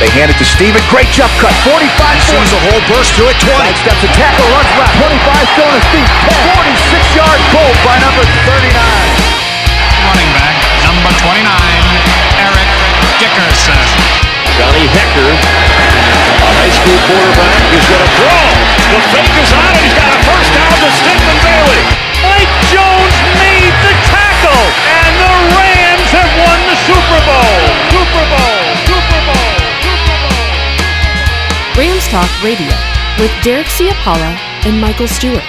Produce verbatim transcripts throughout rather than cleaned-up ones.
They hand it to Steven. Great jump cut. forty-five. Sees a whole burst through it. twenty. Back steps a tackle. Runs left. twenty-five. Still on his feet. ten. forty-six-yard goal by number thirty-nine. Running back, number twenty-nine, Eric Dickerson. Johnny Hecker, a high school quarterback, is going to throw. The fake is on it. He's got a first down to Stephen Bailey. Mike Jones made the tackle, and the Rams have won the Super Bowl. Super Bowl. Super Bowl. Rams Talk Radio with Derek Ciapala and Michael Stewart.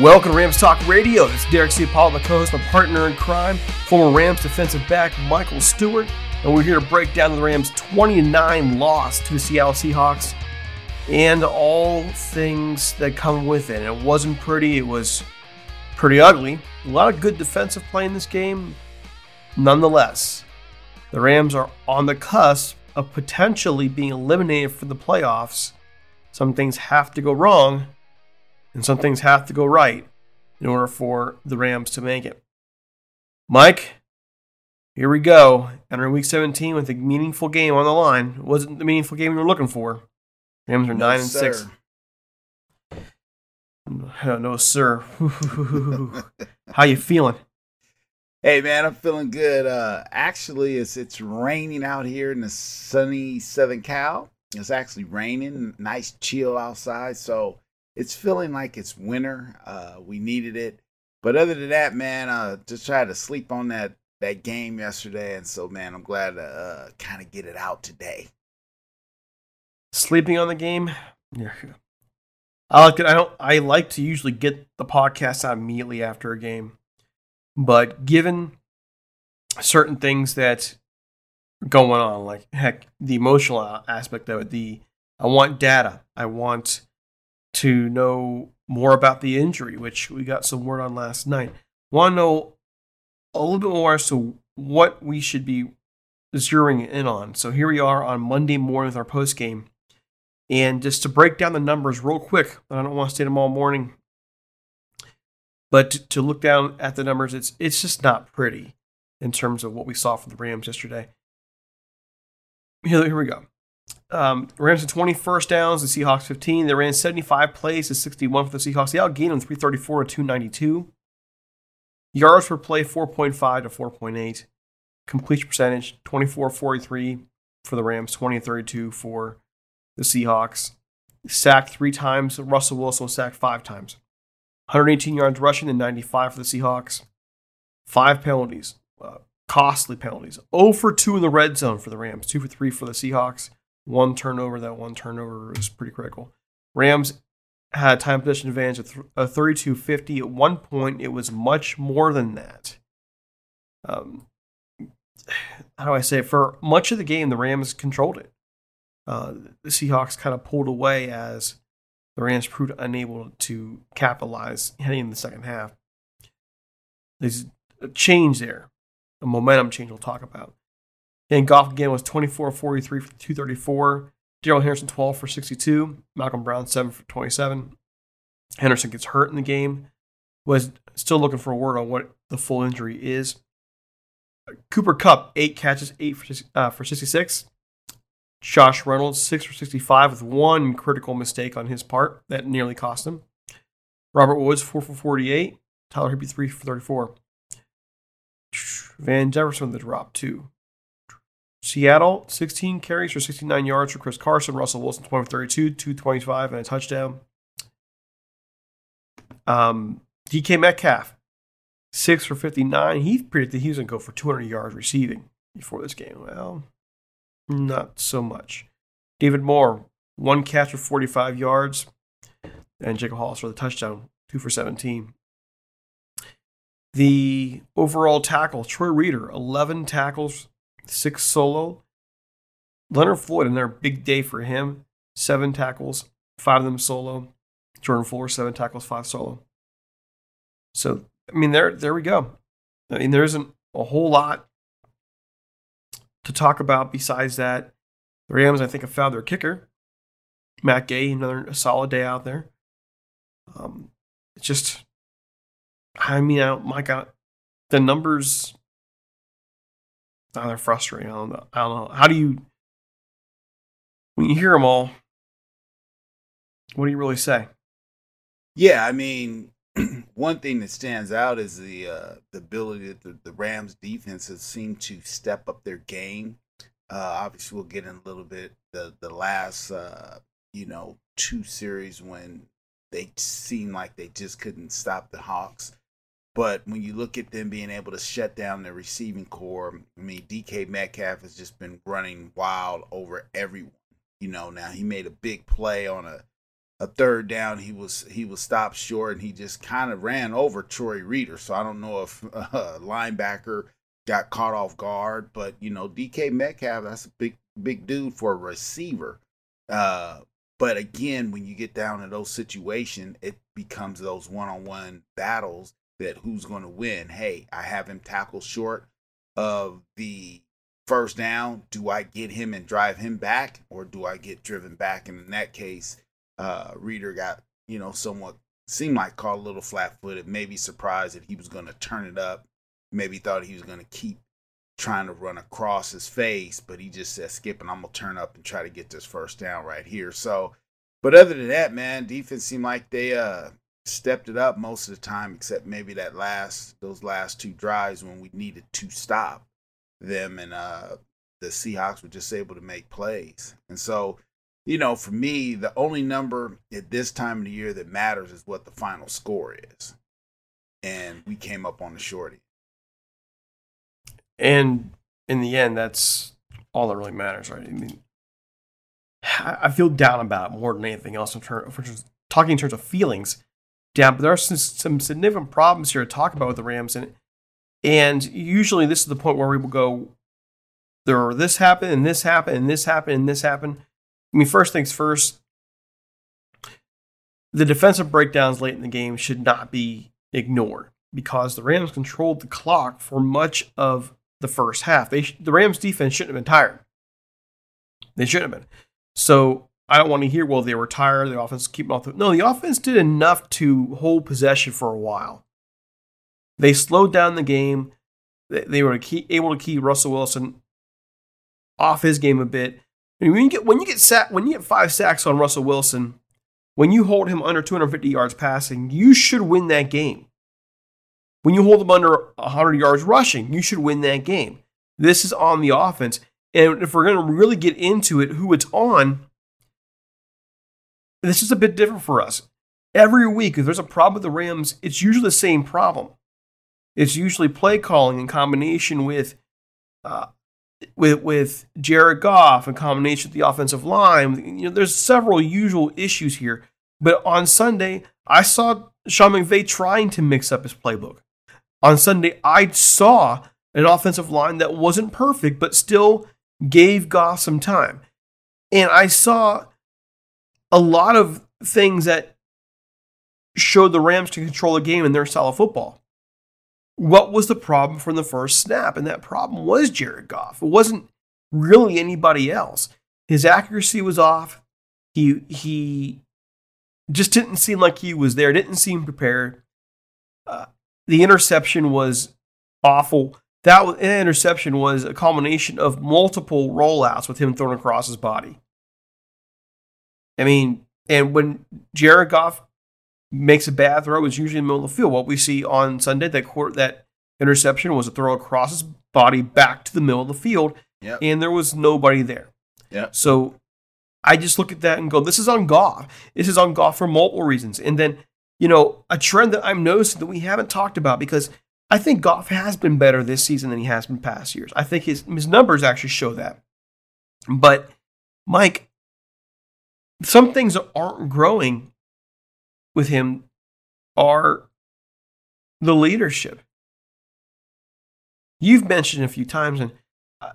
Welcome to Rams Talk Radio. This is Derek Ciapala, my co-host, my partner in crime, former Rams defensive back Michael Stewart, and we're here to break down the Rams' twenty-nine loss to the Seattle Seahawks and all things that come with it. And it wasn't pretty. It was pretty ugly. A lot of good defensive play in this game. Nonetheless, the Rams are on the cusp of potentially being eliminated from the playoffs. Some things have to go wrong, and some things have to go right in order for the Rams to make it. Mike, here we go. Entering week seventeen with a meaningful game on the line. It wasn't the meaningful game we were looking for. Rams are nine and six. No, no, sir. How you feeling? Hey, man, I'm feeling good. Uh, actually, it's it's raining out here in the sunny Southern Cal. It's actually raining. Nice chill outside. So it's feeling like it's winter. Uh, we needed it. But other than that, man, uh, just tried to sleep on that, that game yesterday. And so, man, I'm glad to uh, kind of get it out today. Sleeping on the game? Yeah. I like it. I don't. I like to usually get the podcast out immediately after a game, but given certain things that are going on, like heck, the emotional aspect of it, the I want data. I want to know more about the injury, which we got some word on last night. Want to know a little bit more as to what we should be zeroing in on. So here we are on Monday morning with our post game. And just to break down the numbers real quick, I don't want to stay them all morning. But to, to look down at the numbers, it's it's just not pretty in terms of what we saw from the Rams yesterday. Here, here we go. Um, Rams had twenty first downs, the Seahawks fifteen. They ran seventy-five plays to sixty-one for the Seahawks. They outgained them three thirty-four to two ninety-two. Yards per play, four point five to four point eight. Completion percentage, twenty-four forty-three for the Rams, twenty thirty-two for the Seahawks. Sacked three times. Russell Wilson was sacked five times. one hundred eighteen yards rushing and ninety-five for the Seahawks. Five penalties, uh, costly penalties. zero for two in the red zone for the Rams, two for three for the Seahawks. One turnover. That one turnover was pretty critical. Rams had time possession advantage of thirty-two fifty. At one point, it was much more than that. Um, how do I say it? For much of the game, the Rams controlled it. Uh, the Seahawks kind of pulled away as the Rams proved unable to capitalize heading in the second half. There's a change there, a momentum change we'll talk about. And Goff again was twenty-four forty-three for two thirty-four. Darrell Henderson twelve for sixty-two. Malcolm Brown seven for twenty-seven. Henderson gets hurt in the game. Was still looking for a word on what the full injury is. Cooper Kupp eight catches, eight for, uh, for sixty-six. Josh Reynolds six for sixty-five with one critical mistake on his part that nearly cost him. Robert Woods four for forty-eight. Tyler Higbee three for thirty-four. Van Jefferson the drop two. Seattle, sixteen carries for sixty-nine yards for Chris Carson. Russell Wilson, twenty for thirty-two, two twenty-five, and a touchdown. Um, D K Metcalf, six for fifty-nine. He predicted he was going to go for two hundred yards receiving before this game. Well, not so much. David Moore, one catch for forty-five yards. And Jacob Hollis for the touchdown, two for seventeen. The overall tackle, Troy Reeder, eleven tackles. Six solo. Leonard Floyd, another big day for him. Seven tackles, five of them solo. Jordan Fuller, seven tackles, five solo. So, I mean, there there we go. I mean, there isn't a whole lot to talk about besides that. The Rams, I think, have found their kicker. Matt Gay, another a solid day out there. Um, it's just, I mean, I my God, the numbers... Oh, they're frustrating. I don't know. I don't know. How do you, when you hear them all, what do you really say? Yeah, I mean, one thing that stands out is the uh, the ability that the, the Rams defense has seemed to step up their game. Uh, obviously, we'll get in a little bit the the last uh, you know two series when they seemed like they just couldn't stop the Hawks. But when you look at them being able to shut down their receiving core, I mean, D K Metcalf has just been running wild over everyone. You know, now he made a big play on a, a third down. He was he was stopped short, and he just kind of ran over Troy Reeder. So I don't know if a linebacker got caught off guard. But, you know, D K Metcalf, that's a big, big dude for a receiver. Uh But again, when you get down to those situations, it becomes those one-on-one battles. That who's going to win? Hey, I have him tackle short of the first down. Do I get him and drive him back, or do I get driven back? And in that case, uh, Reeder got, you know, somewhat seemed like caught a little flat-footed. Maybe surprised that he was going to turn it up. Maybe thought he was going to keep trying to run across his face, but he just said, "Skip, and I'm gonna turn up and try to get this first down right here." So, but other than that, man, defense seemed like they uh. stepped it up most of the time, except maybe that last those last two drives when we needed to stop them, and uh the Seahawks were just able to make plays. And so, you know, for me, the only number at this time of the year that matters is what the final score is, and we came up on the short end. And in the end, that's all that really matters, right? I mean, I feel down about it more than anything else. In terms, for just talking in terms of feelings. Down, but there are some, some significant problems here to talk about with the Rams, and and usually this is the point where we will go, there are this happened and this happened and this happened and this happened. I mean, first things first, the defensive breakdowns late in the game should not be ignored because the Rams controlled the clock for much of the first half. They sh- the Rams defense shouldn't have been tired. They shouldn't have been. So. I don't want to hear, well, they were tired, the offense keep off the... No, the offense did enough to hold possession for a while. They slowed down the game. They were able to keep Russell Wilson off his game a bit. And when you get when you get sack, when you get five sacks on Russell Wilson, when you hold him under two hundred fifty yards passing, you should win that game. When you hold him under one hundred yards rushing, you should win that game. This is on the offense. And if we're going to really get into it, who it's on, this is a bit different for us. Every week, if there's a problem with the Rams, it's usually the same problem. It's usually play calling in combination with uh, with, with Jared Goff, in combination with the offensive line. You know, there's several usual issues here. But on Sunday, I saw Sean McVay trying to mix up his playbook. On Sunday, I saw an offensive line that wasn't perfect, but still gave Goff some time. And I saw a lot of things that showed the Rams to control the game in their style of football. What was the problem from the first snap? And that problem was Jared Goff. It wasn't really anybody else. His accuracy was off. He he just didn't seem like he was there. Didn't seem prepared. Uh, the interception was awful. That, was, that interception was a culmination of multiple rollouts with him thrown across his body. I mean, and when Jared Goff makes a bad throw, it's usually in the middle of the field. What we see on Sunday, that court, that interception was a throw across his body back to the middle of the field, yep. And there was nobody there. Yep. So I just look at that and go, this is on Goff. This is on Goff for multiple reasons. And then, you know, a trend that I'm noticing that we haven't talked about, because I think Goff has been better this season than he has been past years. I think his, his numbers actually show that. But, Mike, some things that aren't growing with him are the leadership. You've mentioned a few times, and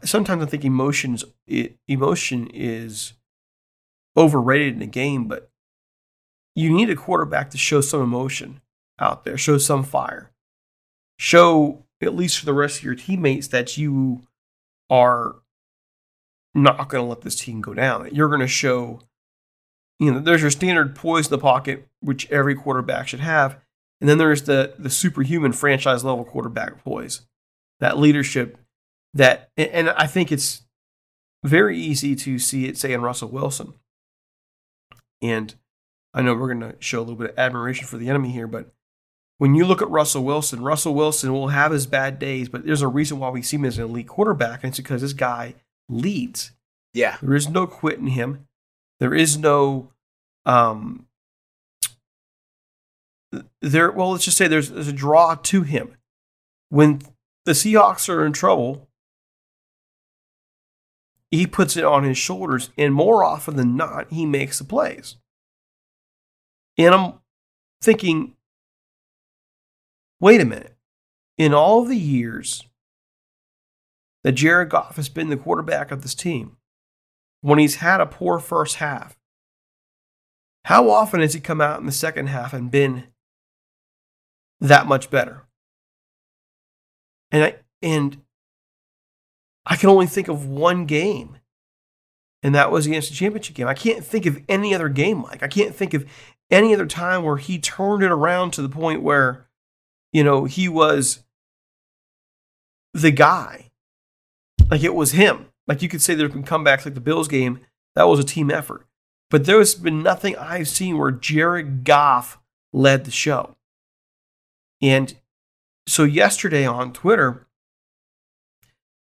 sometimes I think emotions, it, emotion is overrated in a game, but you need a quarterback to show some emotion out there, show some fire, show, at least for the rest of your teammates, that you are not going to let this team go down, that you're going to show. You know, there's your standard poise in the pocket, which every quarterback should have. And then there's the the superhuman franchise level quarterback poise, that leadership that, and I think it's very easy to see it, say, in Russell Wilson. And I know we're going to show a little bit of admiration for the enemy here, but when you look at Russell Wilson, Russell Wilson will have his bad days, but there's a reason why we see him as an elite quarterback, and it's because this guy leads. Yeah. There is no quit in him. There is no, um, there. Well, let's just say there's, there's a draw to him. When the Seahawks are in trouble, he puts it on his shoulders, and more often than not, he makes the plays. And I'm thinking, wait a minute. In all of the years that Jared Goff has been the quarterback of this team, when he's had a poor first half, how often has he come out in the second half and been that much better? And I, and I can only think of one game, and that was against the championship game. I can't think of any other game, Mike. I can't think of any other time where he turned it around to the point where, you know, he was the guy. Like, it was him. Like, you could say there have been comebacks like the Bills game. That was a team effort. But there's been nothing I've seen where Jared Goff led the show. And so yesterday on Twitter,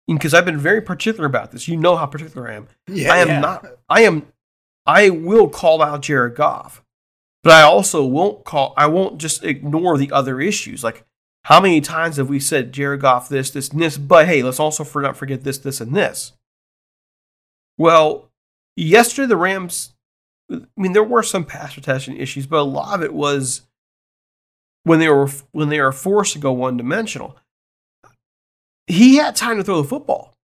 because I've been very particular about this. You know how particular I am. Yeah, I am yeah. not. I am. I will call out Jared Goff. But I also won't call. I won't just ignore the other issues. Like, how many times have we said Jared Goff this, this, and this? But, hey, let's also not forget this, this, and this. Well, yesterday the Rams, I mean, there were some pass protection issues, but a lot of it was when they were when they were forced to go one-dimensional. He had time to throw the football.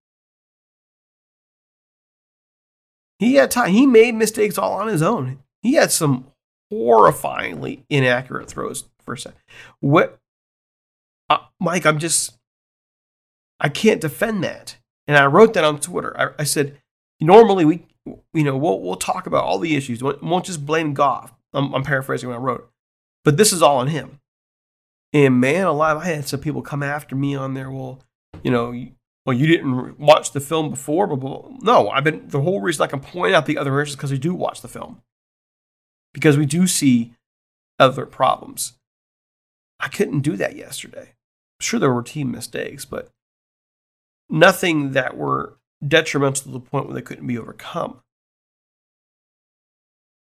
He had time. He made mistakes all on his own. He had some horrifyingly inaccurate throws for a second. What, uh, Mike, I'm just, I can't defend that. And I wrote that on Twitter. I, I said, normally we, you know, we'll we'll talk about all the issues. We won't just blame Goff. I'm, I'm paraphrasing what I wrote, but this is all on him. And man alive, I had some people come after me on there. Well, you know, well, you didn't watch the film before, but well, no, I've been, the whole reason I can point out the other areas is because we do watch the film, because we do see other problems. I couldn't do that yesterday. Sure, there were team mistakes, but nothing that were detrimental to the point where they couldn't be overcome.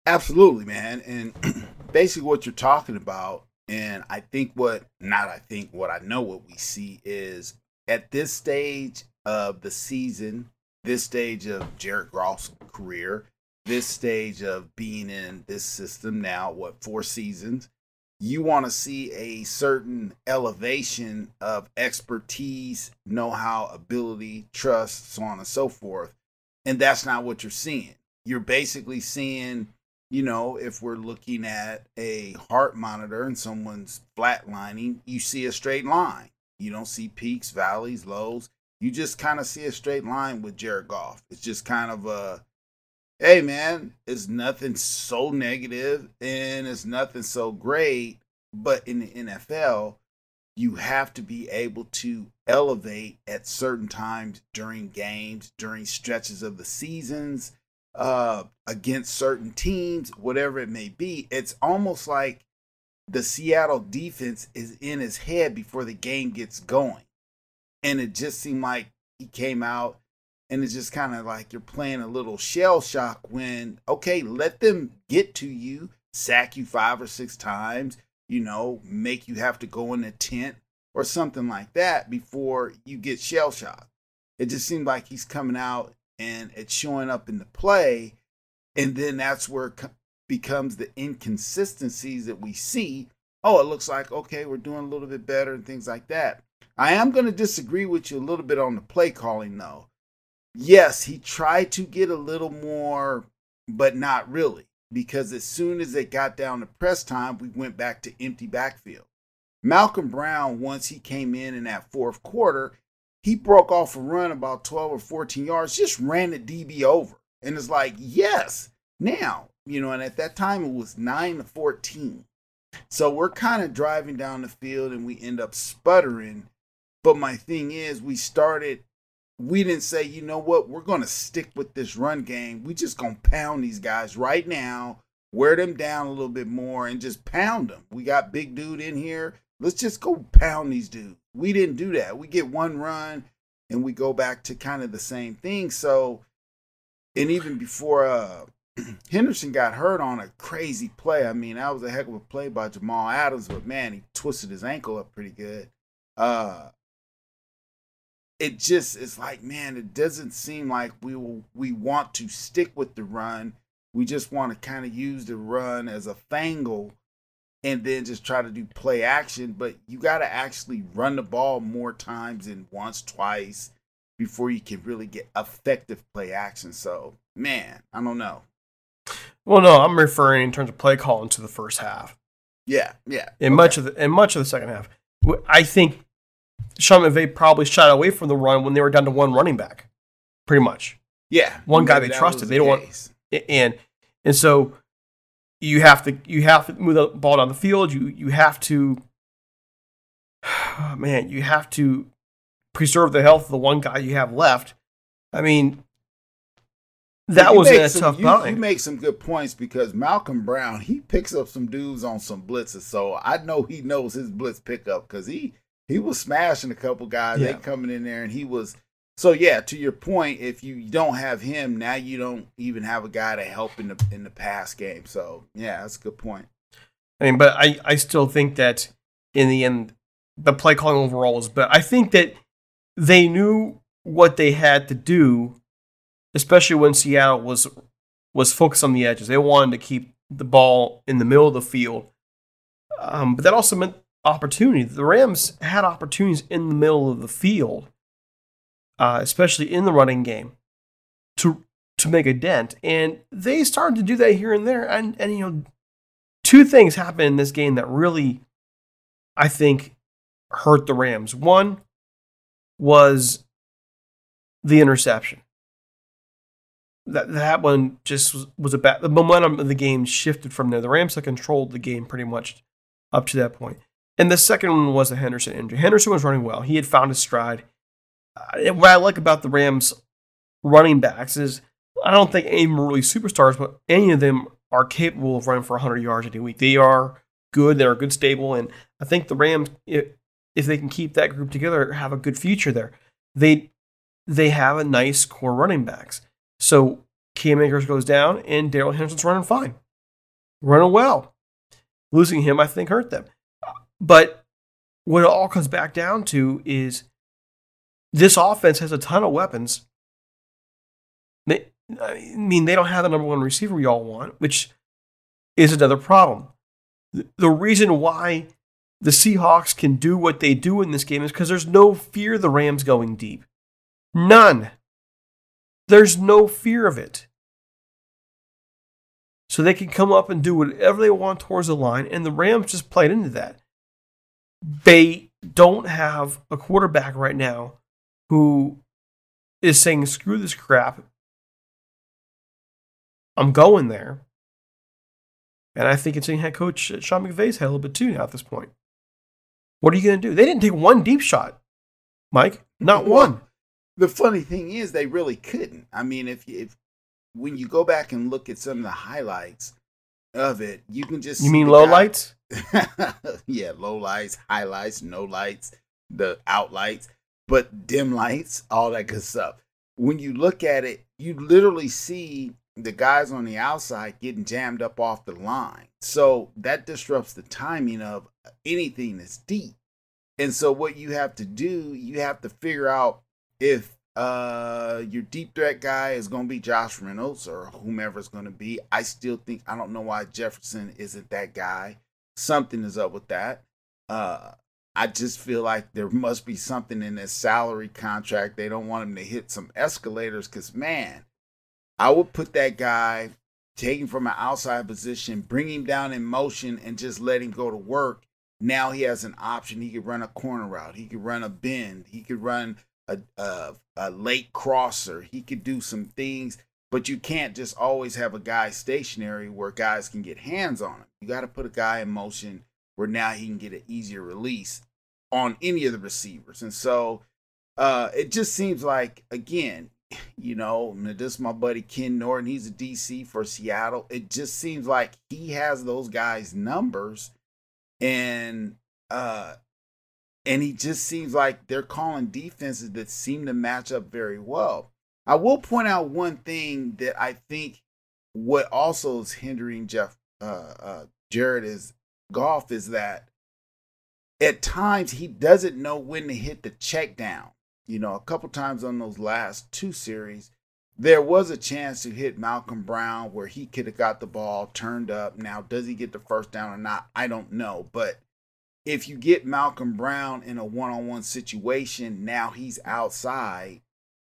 Absolutely, man. And basically what you're talking about, and I think what, not I think, what I know what we see is at this stage of the season, this stage of Jared Goff's career, this stage of being in this system now, what, four seasons, you want to see a certain elevation of expertise, know-how, ability, trust, so on and so forth. And that's not what you're seeing. You're basically seeing, you know, if we're looking at a heart monitor and someone's flatlining, you see a straight line. You don't see peaks, valleys, lows. You just kind of see a straight line with Jared Goff. It's just kind of a, hey, man, it's nothing so negative and it's nothing so great. But in the N F L, you have to be able to elevate at certain times during games, during stretches of the seasons, uh, against certain teams, whatever it may be. It's almost like the Seattle defense is in his head before the game gets going. And it just seemed like he came out, and it's just kind of like you're playing a little shell shock when, okay, let them get to you, sack you five or six times, you know, make you have to go in a tent or something like that before you get shell shocked. It just seemed like he's coming out and it's showing up in the play. And then that's where it becomes the inconsistencies that we see. Oh, it looks like, okay, we're doing a little bit better and things like that. I am going to disagree with you a little bit on the play calling, though. Yes, he tried to get a little more, but not really, because as soon as it got down to press time, we went back to empty backfield. Malcolm Brown, once he came in in that fourth quarter, he broke off a run about twelve or fourteen yards, just ran the D B over. And it's like, yes, now, you know, and at that time it was nine to fourteen. So we're kind of driving down the field and we end up sputtering. But my thing is, we started. We didn't say, you know what, we're going to stick with this run game. We just going to pound these guys right now, wear them down a little bit more, and just pound them. We got big dude in here. Let's just go pound these dudes. We didn't do that. We get one run, and we go back to kind of the same thing. So, and even before uh, Henderson got hurt on a crazy play, I mean, that was a heck of a play by Jamal Adams, but, man, he twisted his ankle up pretty good. Uh It just is like, man, it doesn't seem like we will, we want to stick with the run. We just want to kind of use the run as a fangle and then just try to do play action. But you got to actually run the ball more times than once, twice before you can really get effective play action. So, man, I don't know. Well, no, I'm referring in terms of play calling to the first half. Yeah, yeah. And okay. much of the, and much of the second half, I think. Sean McVay probably shied away from the run when they were down to one running back, pretty much. Yeah, one guy they trusted. They don't want, and and so you have to you have to move the ball down the field. You you have to, man, you have to preserve the health of the one guy you have left. I mean, that was a tough time. You make some good points because Malcolm Brown, he picks up some dudes on some blitzes, so I know he knows his blitz pickup because he. He was smashing a couple guys. Yeah. They coming in there, and he was so yeah. To your point, if you don't have him now, you don't even have a guy to help in the in the pass game. So yeah, that's a good point. I mean, but I, I still think that in the end, the play calling overall was better. I think that they knew what they had to do, especially when Seattle was was focused on the edges. They wanted to keep the ball in the middle of the field, um, but that also meant. Opportunity. The Rams had opportunities in the middle of the field, uh, especially in the running game, to to make a dent, and they started to do that here and there. And and you know, two things happened in this game that really, I think, hurt the Rams. One was the interception. That that one just was, was a bad. The momentum of the game shifted from there. The Rams had controlled the game pretty much up to that point. And the second one was the Henderson injury. Henderson was running well. He had found his stride. Uh, what I like about the Rams running backs is I don't think any of them are really superstars, but any of them are capable of running for one hundred yards any week. They are good. They are good, stable. And I think the Rams, if, if they can keep that group together, have a good future there. They they have a nice core running backs. So Cam Akers goes down, and Darrell Henderson's running fine. Running well. Losing him, I think, hurt them. But what it all comes back down to is this offense has a ton of weapons. They, I mean, they don't have the number one receiver we all want, which is another problem. The reason why the Seahawks can do what they do in this game is because there's no fear of the Rams going deep. None. There's no fear of it. So they can come up and do whatever they want towards the line, and the Rams just played into that. They don't have a quarterback right now who is saying, screw this crap. I'm going there. And I think it's in head coach Sean McVay's head a little bit too now at this point. What are you going to do? They didn't take one deep shot, Mike. Not well, one. The funny thing is they really couldn't. I mean, if, if when you go back and look at some of the highlights of it, you can just... You mean low out. Lights? Yeah, low lights, highlights, no lights, the out lights, but dim lights, all that good stuff. When you look at it, you literally see the guys on the outside getting jammed up off the line. So that disrupts the timing of anything that's deep. And so what you have to do, you have to figure out if uh, your deep threat guy is going to be Josh Reynolds or whomever it's going to be. I still think, I don't know why Jefferson isn't that guy. Something is up with that. Uh, I just feel like there must be something in his salary contract. They don't want him to hit some escalators because, man, I would put that guy, take him from an outside position, bring him down in motion, and just let him go to work. Now he has an option. He could run a corner route. He could run a bend. He could run a, a, a late crosser. He could do some things. But you can't just always have a guy stationary where guys can get hands on him. You got to put a guy in motion where now he can get an easier release on any of the receivers. And so uh, it just seems like, again, you know, this is my buddy Ken Norton. He's a D C for Seattle. It just seems like he has those guys' numbers. And uh, and he just seems like they're calling defenses that seem to match up very well. I will point out one thing that I think what also is hindering Jeff uh, uh, Jared is Goff is that at times he doesn't know when to hit the check down. You know, a couple times on those last two series, there was a chance to hit Malcolm Brown where he could have got the ball turned up. Now, does he get the first down or not? I don't know. But if you get Malcolm Brown in a one-on-one situation, now he's outside.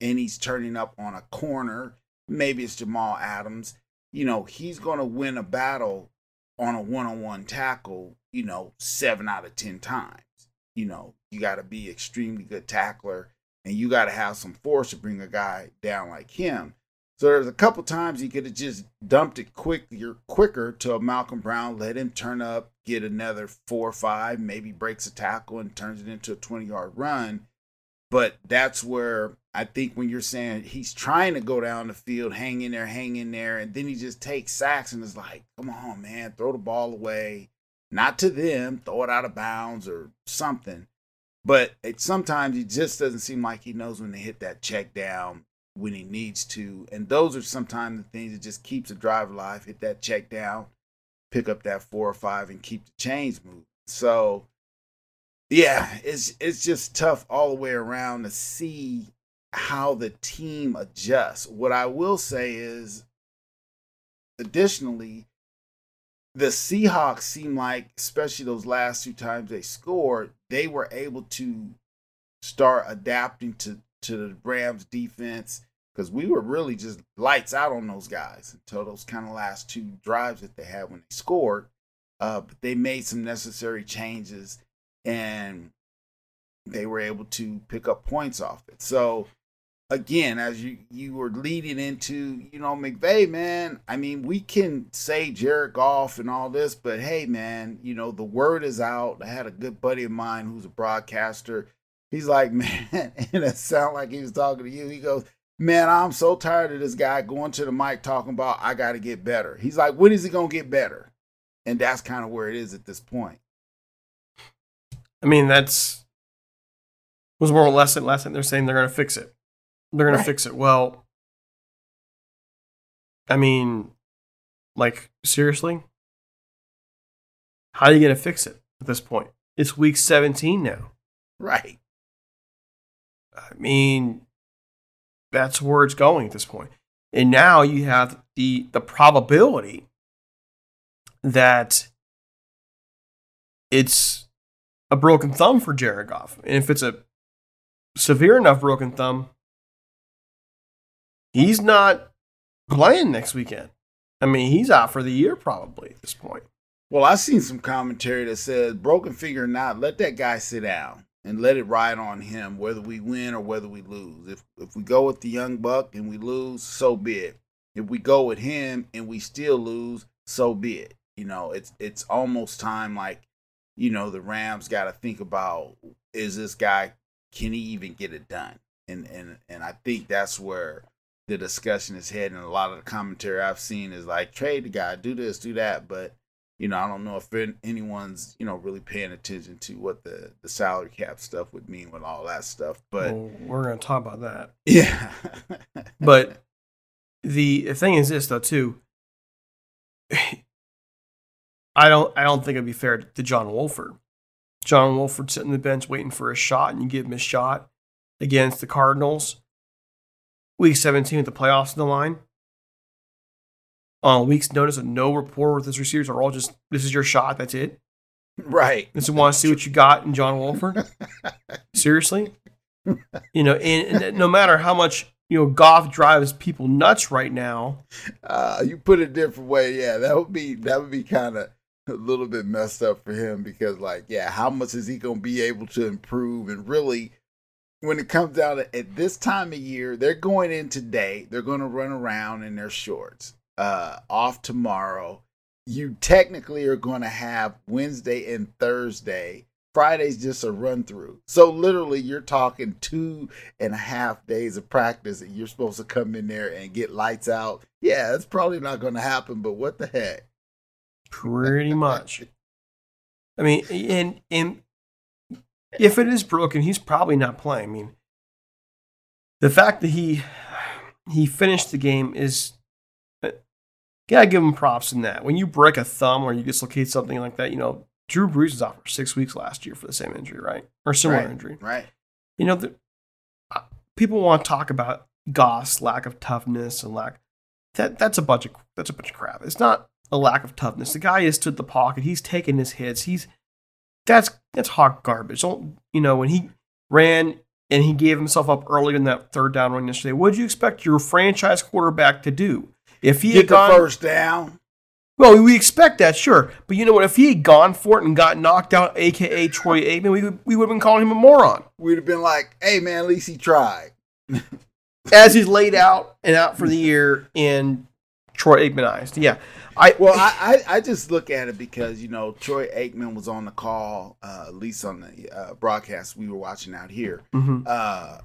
And he's turning up on a corner. Maybe it's Jamal Adams. You know, he's going to win a battle on a one-on-one tackle, you know, seven out of ten times. You know, you got to be extremely good tackler. And you got to have some force to bring a guy down like him. So there's a couple times he could have just dumped it quick, quicker to Malcolm Brown, let him turn up, get another four or five, maybe breaks a tackle and turns it into a twenty-yard run. But that's where I think when you're saying he's trying to go down the field, hang in there, hang in there, and then he just takes sacks and is like, come on, man, throw the ball away. Not to them, throw it out of bounds or something. But it, sometimes he just doesn't seem like he knows when to hit that check down when he needs to. And those are sometimes the things that just keeps the drive alive, hit that check down, pick up that four or five, and keep the chains moving. So... yeah, it's it's just tough all the way around to see how the team adjusts. What I will say is, additionally, the Seahawks seem like, especially those last two times they scored, they were able to start adapting to, to the Rams' defense because we were really just lights out on those guys until those kind of last two drives that they had when they scored. Uh, but they made some necessary changes. And they were able to pick up points off it. So again, as you, you were leading into, you know, McVay, man, I mean, we can say Jared Goff and all this, but hey, man, you know, the word is out. I had a good buddy of mine who's a broadcaster. He's like, man, and it sounded like he was talking to you. He goes, man, I'm so tired of this guy going to the mic talking about I got to get better. He's like, when is he going to get better? And that's kind of where it is at this point. I mean, that's was more or less it last night. They're saying they're going to fix it. They're going right. to fix it. Well, I mean, like, seriously? How are you going to fix it at this point? It's week seventeen now. Right. I mean, that's where it's going at this point. And now you have the, the probability that it's a broken thumb for Jared Goff. And if it's a severe enough broken thumb, he's not playing next weekend. I mean, he's out for the year probably at this point. Well, I've seen some commentary that says, broken finger or not, let that guy sit down and let it ride on him, whether we win or whether we lose. If if we go with the young buck and we lose, so be it. If we go with him and we still lose, so be it. You know, it's it's almost time, like, you know, the Rams got to think about, is this guy, can he even get it done? And and and I think that's where the discussion is heading. A lot of the commentary I've seen is like, trade the guy, do this, do that. But, you know, I don't know if anyone's, you know, really paying attention to what the, the salary cap stuff would mean with all that stuff. But well, we're going to talk about that. Yeah. But the thing is this, though, too. I don't I don't think it'd be fair to John Wolford. John Wolford sitting on the bench waiting for a shot, and you give him a shot against the Cardinals. Week seventeen with the playoffs in the line. On a week's notice of no rapport with his receivers are all just, this is your shot, that's it. Right. And so want to see what you got in John Wolford? Seriously? You know, and, and no matter how much, you know, Goff drives people nuts right now. Uh, you put it a different way, yeah, that would be that would be kind of a little bit messed up for him because, like, yeah, how much is he going to be able to improve? And really, when it comes down to, at this time of year, they're going in today. They're going to run around in their shorts. Uh, off tomorrow. You technically are going to have Wednesday and Thursday. Friday's just a run through. So literally, you're talking two and a half days of practice, and you're supposed to come in there and get lights out. Yeah, it's probably not going to happen. But what the heck? Pretty much. I mean, and and. If it is broken, he's probably not playing. I mean, the fact that he he finished the game is, you gotta give him props in that. When you break a thumb or you dislocate something like that, you know, Drew Brees was out for six weeks last year for the same injury, right? Or similar right, injury. Right. You know, the, uh, people want to talk about Goff's lack of toughness and lack. That that's a bunch of that's a bunch of crap. It's not a lack of toughness. The guy is stood the pocket. He's taking his hits. He's That's that's hot garbage. Don't, you know, when he ran and he gave himself up early in that third down run yesterday, what did you expect your franchise quarterback to do? If he Get had the gone, first down. Well, we expect that, sure. But you know what? If he had gone for it and got knocked out, a k a. Troy Aikman, we would, we would have been calling him a moron. We'd have been like, hey, man, at least he tried. As he's laid out and out for the year in Troy Aikmanized, yeah. I, well, I, I, I just look at it because, you know, Troy Aikman was on the call, uh, at least on the uh, broadcast we were watching out here. Mm-hmm. Uh,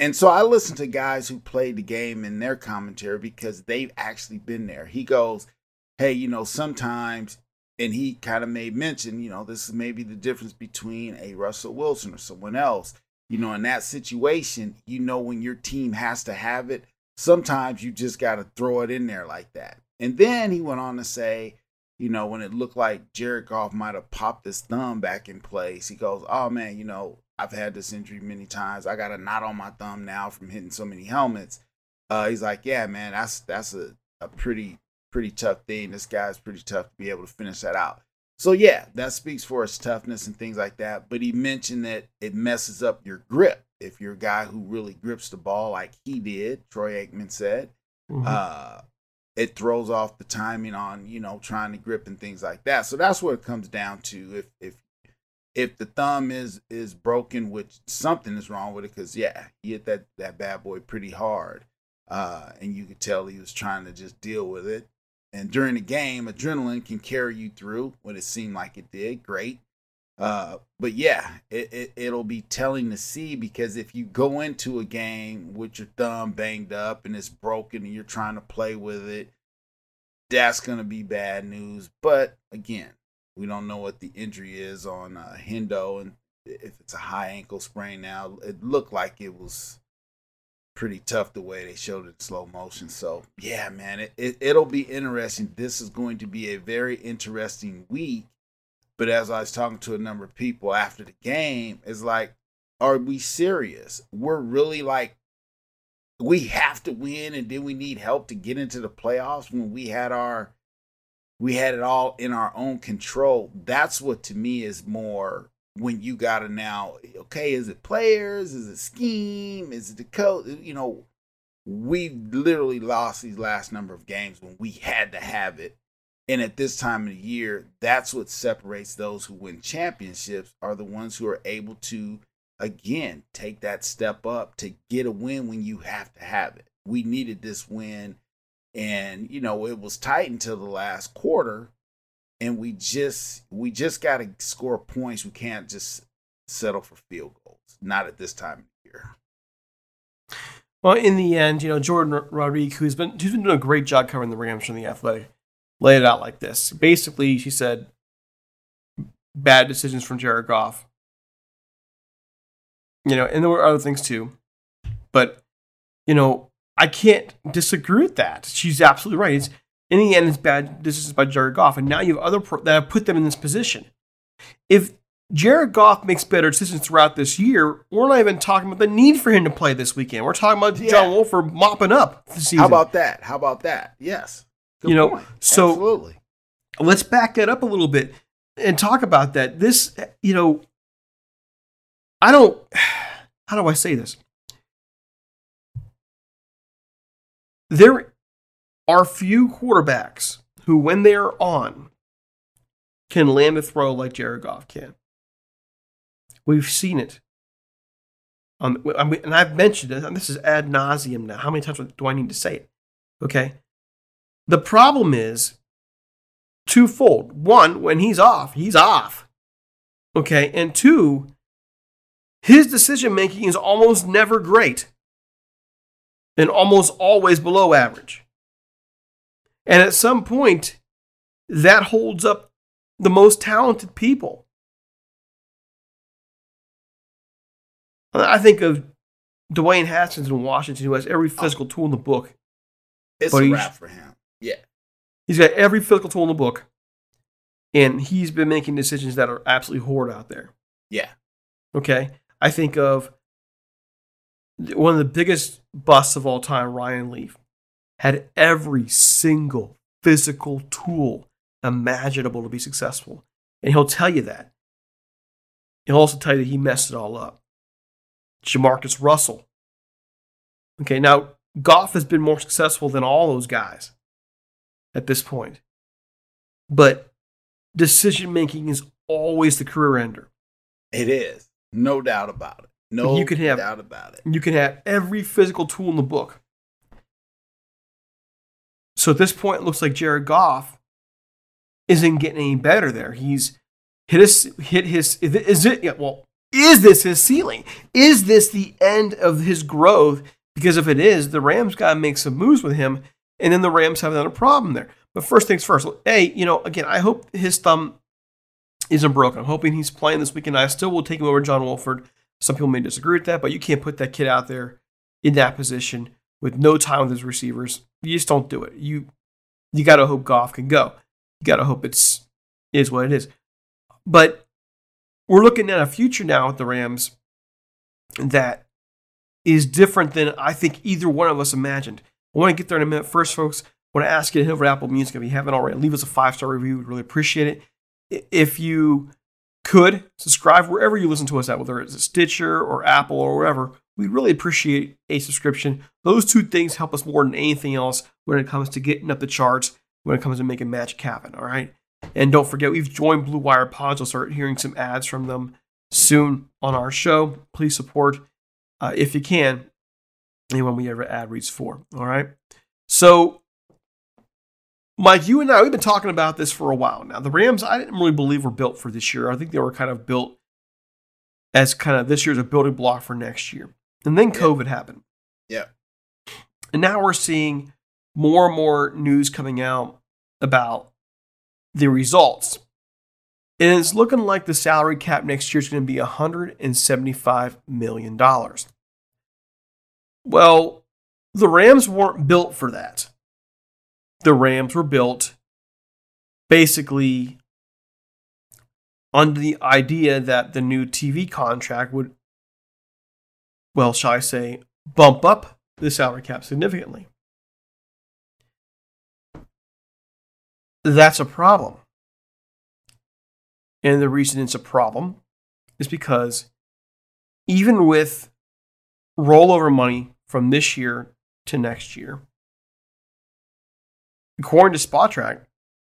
and so I listen to guys who played the game in their commentary because they've actually been there. He goes, hey, you know, sometimes, and he kind of made mention, you know, this is maybe the difference between a Russell Wilson or someone else. You know, in that situation, you know, when your team has to have it, sometimes you just got to throw it in there like that. And then he went on to say, you know, when it looked like Jared Goff might have popped his thumb back in place, he goes, oh, man, you know, I've had this injury many times. I got a knot on my thumb now from hitting so many helmets. Uh, he's like, yeah, man, that's that's a, a pretty, pretty tough thing. This guy's pretty tough to be able to finish that out. So, yeah, that speaks for his toughness and things like that. But he mentioned that it messes up your grip if you're a guy who really grips the ball like he did, Troy Aikman said. Mm-hmm. Uh It throws off the timing on, you know, trying to grip and things like that. So that's what it comes down to. If if if the thumb is is broken, which something is wrong with it, because yeah, he hit that that bad boy pretty hard, uh, and you could tell he was trying to just deal with it. And during the game, adrenaline can carry you through when it seemed like it did. Great. Uh, but yeah, it, it, it'll be telling to see, because if you go into a game with your thumb banged up and it's broken and you're trying to play with it, that's going to be bad news. But again, we don't know what the injury is on uh, Hendo, and if it's a high ankle sprain now. It looked like it was pretty tough the way they showed it in slow motion. So yeah, man, it, it, it'll be interesting. This is going to be a very interesting week. But as I was talking to a number of people after the game, it's like, are we serious? We're really like, we have to win, and then we need help to get into the playoffs when we had our, we had it all in our own control. That's what to me is more when you got to now, okay, is it players? Is it scheme? Is it the coach? You know, we literally lost these last number of games when we had to have it. And at this time of the year, that's what separates those who win championships, are the ones who are able to, again, take that step up to get a win when you have to have it. We needed this win, and, you know, it was tight until the last quarter, and we just we just got to score points. We can't just settle for field goals, not at this time of the year. Well, in the end, you know, Jordan Rodriguez, who's been, who's been doing a great job covering the Rams from The Athletic, laid it out like this. Basically, she said, bad decisions from Jared Goff. You know, and there were other things too. But, you know, I can't disagree with that. She's absolutely right. It's, in the end, it's bad decisions by Jared Goff. And now you have other pro- that have put them in this position. If Jared Goff makes better decisions throughout this year, we're not even talking about the need for him to play this weekend. We're talking about yeah. John Wolford mopping up the season. How about that? How about that? Yes. Good you know, point. so Absolutely. Let's back that up a little bit and talk about that. This, you know, I don't, how do I say this? There are few quarterbacks who, when they are on, can land a throw like Jared Goff can. We've seen it. Um, and I've mentioned it, and this is ad nauseum now. How many times do I need to say it? Okay. The problem is twofold. One, when he's off, he's off. Okay? And two, his decision-making is almost never great and almost always below average. And at some point, that holds up the most talented people. I think of Dwayne Haskins in Washington, who has every physical tool in the book. It's a wrap for him. Yeah. He's got every physical tool in the book, and he's been making decisions that are absolutely horrid out there. Yeah. Okay. I think of one of the biggest busts of all time, Ryan Leaf, had every single physical tool imaginable to be successful. And he'll tell you that. He'll also tell you that he messed it all up. Jamarcus Russell. Okay. Now, Goff has been more successful than all those guys at this point. But decision-making is always the career ender. It is. No doubt about it. No you can have, doubt about it. You can have every physical tool in the book. So at this point, it looks like Jared Goff isn't getting any better there. He's hit his... Hit his is it, yeah, well, is this his ceiling? Is this the end of his growth? Because if it is, the Rams got to make some moves with him. And then the Rams have another problem there. But first things first, hey, you know, again, I hope his thumb isn't broken. I'm hoping he's playing this weekend. I still will take him over John Wolford. Some people may disagree with that, but you can't put that kid out there in that position with no time with his receivers. You just don't do it. You you got to hope Goff can go. You got to hope it's is what it is. But we're looking at a future now with the Rams that is different than I think either one of us imagined. I want to get there in a minute. First, folks, I want to ask you to hit over to Apple Music if you haven't already. Leave us a five-star review. We'd really appreciate it. If you could, subscribe wherever you listen to us at, whether it's Stitcher or Apple or wherever. We'd really appreciate a subscription. Those two things help us more than anything else when it comes to getting up the charts, when it comes to making magic happen, all right? And don't forget, we've joined Blue Wire Pods. You'll start hearing some ads from them soon on our show. Please support, uh, if you can, anyone we ever ad reads for. All right. So, Mike, you and I, we've been talking about this for a while now. The Rams, I didn't really believe were built for this year. I think they were kind of built as kind of this year's a building block for next year. And then COVID yeah. happened. Yeah. And now we're seeing more and more news coming out about the results. And it's looking like the salary cap next year is going to be one hundred seventy-five million dollars. Well, the Rams weren't built for that. The Rams were built basically under the idea that the new T V contract would, well, shall I say, bump up the salary cap significantly. That's a problem. And the reason it's a problem is because even with rollover money from this year to next year, according to Spotrac,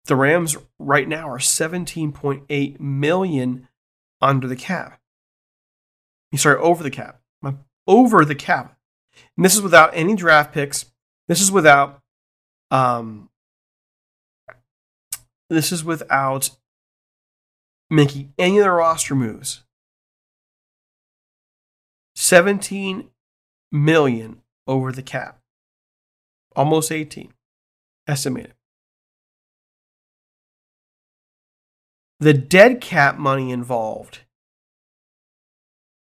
the Rams right now are seventeen point eight million dollars under the cap. Sorry, over the cap. Over the cap. And this is without any draft picks. This is without... Um, this is without... making any of their roster moves. seventeen million over the cap. Almost eighteen estimated. The dead cap money involved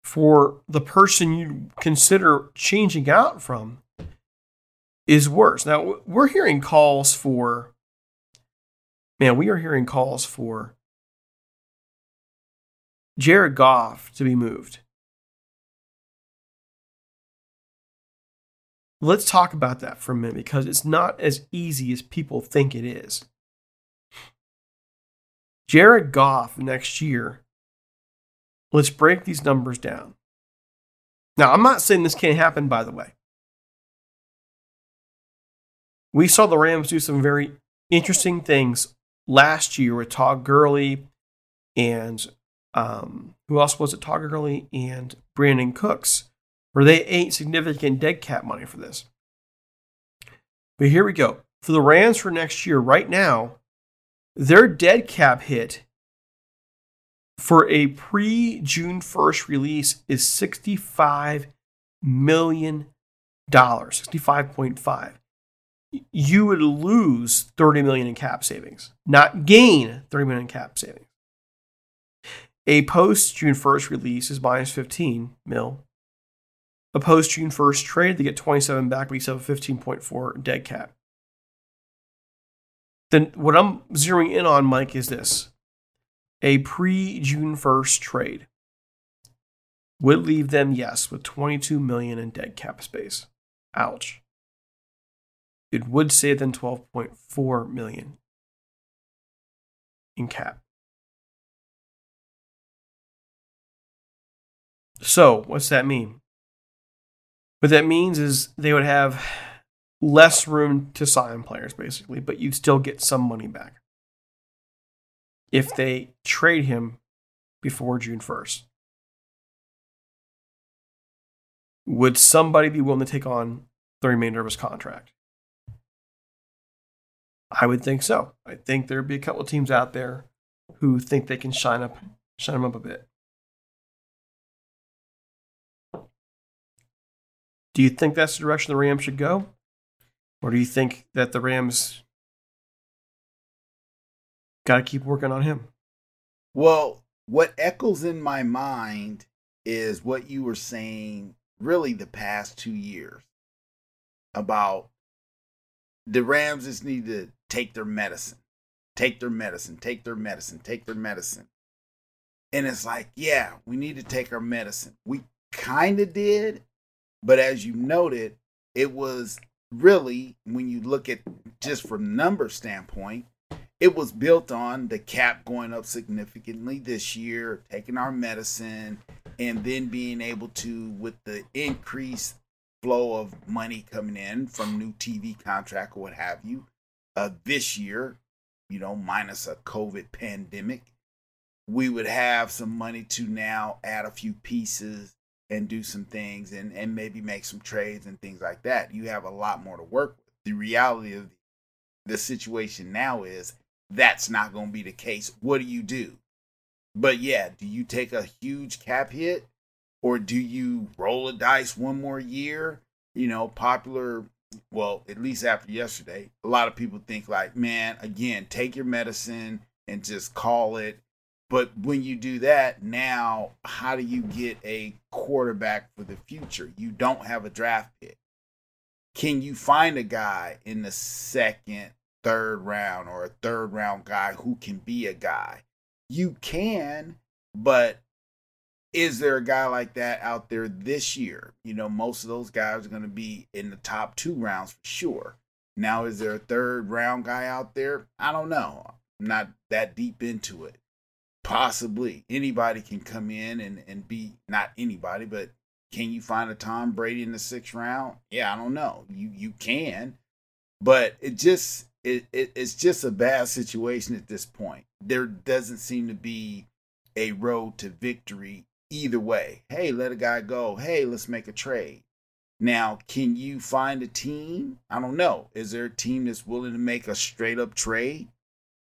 for the person you consider changing out from is worse. Now, we're hearing calls for, man, we are hearing calls for Jared Goff to be moved. Let's talk about that for a minute because it's not as easy as people think it is. Jared Goff next year, let's break these numbers down. Now, I'm not saying this can't happen, by the way. We saw the Rams do some very interesting things last year with Todd Gurley and Um, who else was it? Todd Gurley and Brandon Cooks, where they ate significant dead cap money for this. But here we go. For the Rams for next year, right now, their dead cap hit for a pre-June first release is sixty-five million dollars, sixty-five point five. You would lose thirty million dollars in cap savings, not gain thirty million dollars in cap savings. A post-June first release is minus fifteen mil. A post-June first trade, they get twenty-seven back, but you still have a fifteen point four dead cap. Then what I'm zeroing in on, Mike, is this. A pre-June first trade would leave them, yes, with twenty-two million dollars in dead cap space. Ouch. It would save them twelve point four million dollars in cap. So, what's that mean? What that means is they would have less room to sign players, basically, but you'd still get some money back if they trade him before June first. Would somebody be willing to take on the remainder of his contract? I would think so. I think there'd be a couple of teams out there who think they can shine up, shine him up a bit. Do you think that's the direction the Rams should go? Or do you think that the Rams got to keep working on him? Well, what echoes in my mind is what you were saying really the past two years about the Rams just need to take their medicine, take their medicine, take their medicine, take their medicine. And it's like, yeah, we need to take our medicine. We kind of did. But as you noted, it was really, when you look at just from number standpoint, it was built on the cap going up significantly this year, taking our medicine, and then being able to, with the increased flow of money coming in from new T V contract or what have you, uh, this year, you know, minus a COVID pandemic, we would have some money to now add a few pieces and do some things and, and maybe make some trades and things like that. You have a lot more to work with. The reality of the situation now is that's not going to be the case. What do you do? But yeah, do you take a huge cap hit or do you roll a dice one more year? You know, popular, well, at least after yesterday, a lot of people think like, man, again, take your medicine and just call it. But when you do that, now how do you get a quarterback for the future? You don't have a draft pick. Can you find a guy in the second, third round or a third round guy who can be a guy? You can, but is there a guy like that out there this year? You know, most of those guys are going to be in the top two rounds for sure. Now, is there a third round guy out there? I don't know. I'm not that deep into it. Possibly anybody can come in and, and be not anybody, but can you find a Tom Brady in the sixth round? Yeah, I don't know. You you can, but it just it, it it's just a bad situation at this point. There doesn't seem to be a road to victory either way. Hey, let a guy go. Hey, let's make a trade. Now, can you find a team? I don't know. Is there a team that's willing to make a straight up trade,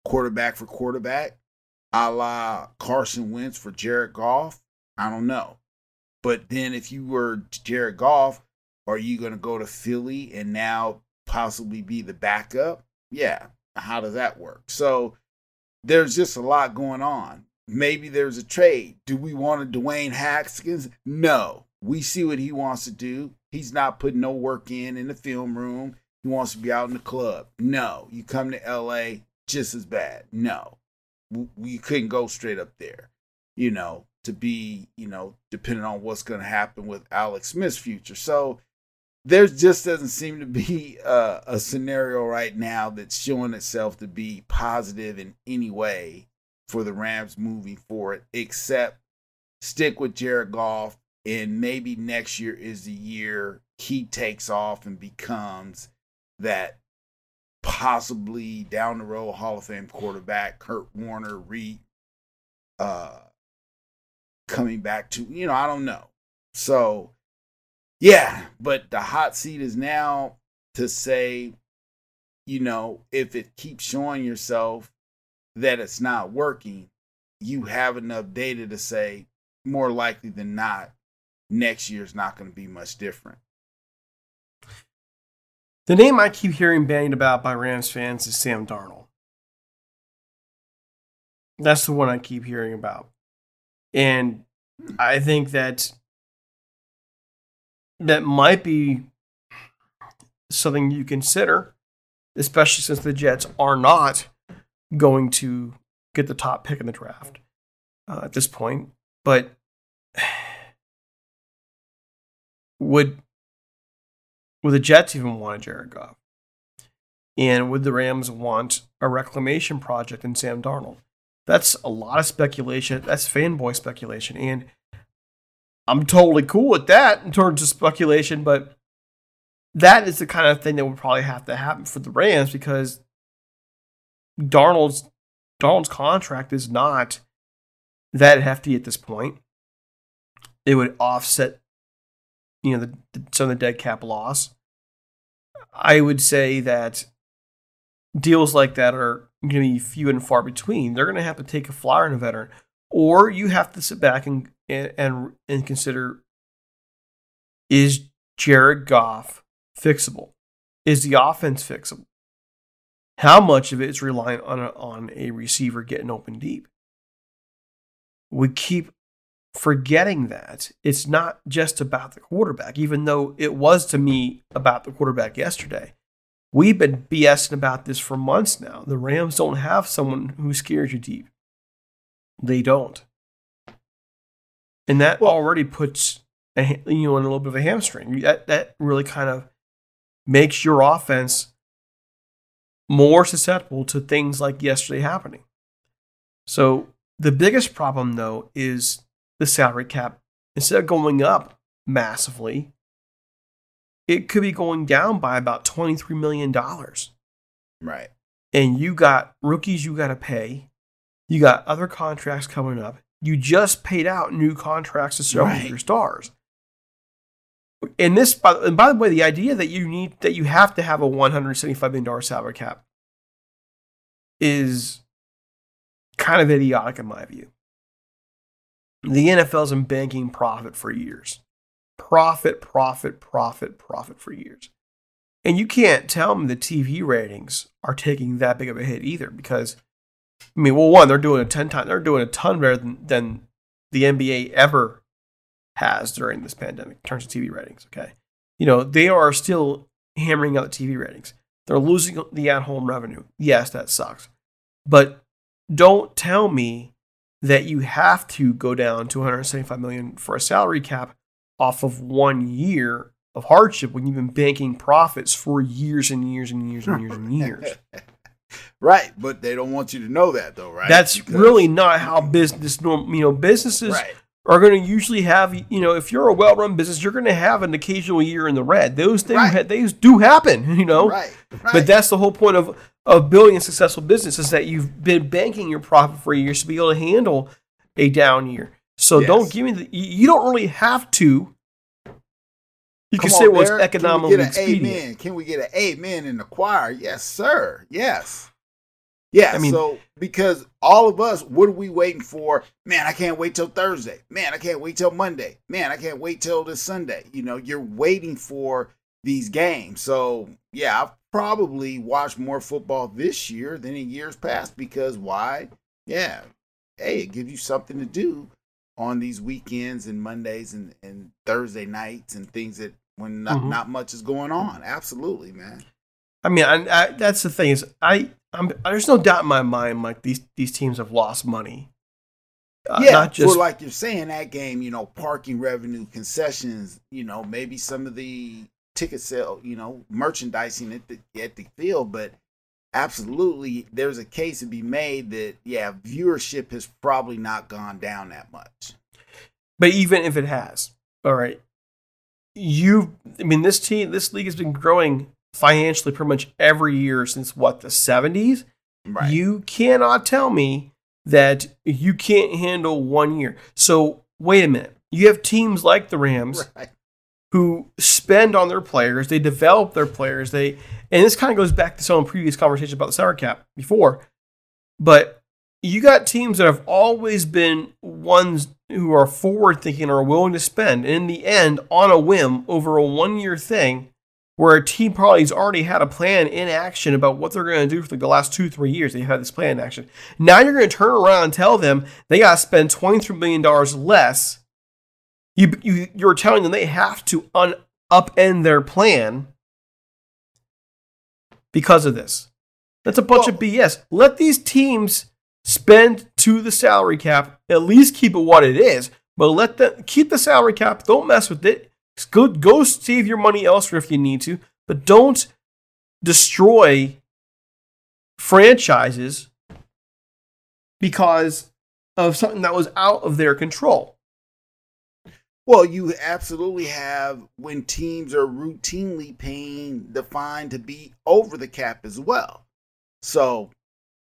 quarterback for quarterback? A la Carson Wentz for Jared Goff? I don't know. But then if you were Jared Goff, are you going to go to Philly and now possibly be the backup? Yeah. How does that work? So there's just a lot going on. Maybe there's a trade. Do we want a Dwayne Haskins? No. We see what he wants to do. He's not putting no work in in the film room. He wants to be out in the club. No. You come to L A just as bad. No. We couldn't go straight up there, you know, to be, you know, depending on what's going to happen with Alex Smith's future. So there just doesn't seem to be a, a scenario right now that's showing itself to be positive in any way for the Rams moving forward, except stick with Jared Goff. And maybe next year is the year he takes off and becomes that possibly down the road Hall of Fame quarterback, Kurt Warner, Reed, uh, coming back to, you know, I don't know. So, yeah, but the hot seat is now to say, you know, if it keeps showing yourself that it's not working, you have enough data to say more likely than not, next year's not going to be much different. The name I keep hearing banged about by Rams fans is Sam Darnold. That's the one I keep hearing about. And I think that that might be something you consider, especially since the Jets are not going to get the top pick in the draft uh, at this point. But would... Would the Jets even want a Jared Goff? And would the Rams want a reclamation project in Sam Darnold? That's a lot of speculation. That's fanboy speculation. And I'm totally cool with that in terms of speculation, but that is the kind of thing that would probably have to happen for the Rams because Darnold's, Darnold's contract is not that hefty at this point. It would offset you know, the, the, some of the dead cap loss. I would say that deals like that are going to be few and far between. They're going to have to take a flyer on a veteran, or you have to sit back and and and consider: is Jared Goff fixable? Is the offense fixable? How much of it is reliant on a, on a receiver getting open deep? We keep forgetting that it's not just about the quarterback, even though it was to me about the quarterback yesterday. We've been BSing about this for months now. The Rams don't have someone who scares you deep. They don't. And that well, already puts a, you know, in a little bit of a hamstring. That, that really kind of makes your offense more susceptible to things like yesterday happening. So the biggest problem, though, is the salary cap, instead of going up massively, it could be going down by about twenty-three million dollars. Right. and you got rookies you got to pay. You got other contracts coming up. You just paid out new contracts to several right. of your stars. And this, by, and by the way, the idea that you need that you have to have a one hundred seventy-five million dollars salary cap is kind of idiotic in my view. The N F L's been banking profit for years. Profit, profit, profit, profit for years. And you can't tell them the T V ratings are taking that big of a hit either because, I mean, well, one, they're doing a ten time, they're doing a ton better than, than the N B A ever has during this pandemic in terms of T V ratings, okay? You know, they are still hammering out the T V ratings. They're losing the at-home revenue. Yes, that sucks. But don't tell me that you have to go down to one hundred seventy-five million dollars for a salary cap off of one year of hardship when you've been banking profits for years and years and years and years and years. Right, but they don't want you to know that, though, right? That's because really not how business norm. You know, businesses right. are going to usually have. You know, if you're a well-run business, you're going to have an occasional year in the red. Those things, right. they do happen. You know, right. right? But that's the whole point of of building a successful business is that you've been banking your profit for years to be able to handle a down year. So yes. don't give me the. You don't really have to. You Come can on, say, well, it's economically can we get an expedient. Amen? Can we get an amen in the choir? Yes, sir. Yes. Yeah, I mean, so because all of us, what are we waiting for? Man, I can't wait till Thursday. Man, I can't wait till Monday. Man, I can't wait till this Sunday. You know, you're waiting for these games. So, yeah, I've probably watched more football this year than in years past because why? Yeah, hey, it gives you something to do on these weekends and Mondays and, and Thursday nights and things that when not, mm-hmm. not much is going on. Absolutely, man. I mean, I, I, that's the thing is I, I'm, there's no doubt in my mind, like these, these teams have lost money. Uh, yeah, not just, well, like you're saying that game, you know, parking revenue, concessions, you know, maybe some of the ticket sale, you know, merchandising at the, at the field, but absolutely, there's a case to be made that, yeah, viewership has probably not gone down that much. But even if it has, all right, you, I mean, this team, this league has been growing financially pretty much every year since, what, the seventies? Right. You cannot tell me that you can't handle one year. So, wait a minute. You have teams like the Rams right. who spend on their players, they develop their players, they... And this kind of goes back to some previous conversation about the salary cap before, but you got teams that have always been ones who are forward-thinking or willing to spend, and in the end, on a whim, over a one-year thing, where a team probably has already had a plan in action about what they're going to do for the last two, three years. They've had this plan in action. Now you're going to turn around and tell them they got to spend twenty-three million dollars less. You, you, you're telling them they have to un, upend their plan because of this. That's a bunch well, of B S. Let these teams spend to the salary cap. At least keep it what it is. But let them keep the salary cap. Don't mess with it. Go, go save your money elsewhere if you need to. But don't destroy franchises because of something that was out of their control. Well, you absolutely have when teams are routinely paying the fine to be over the cap as well. So,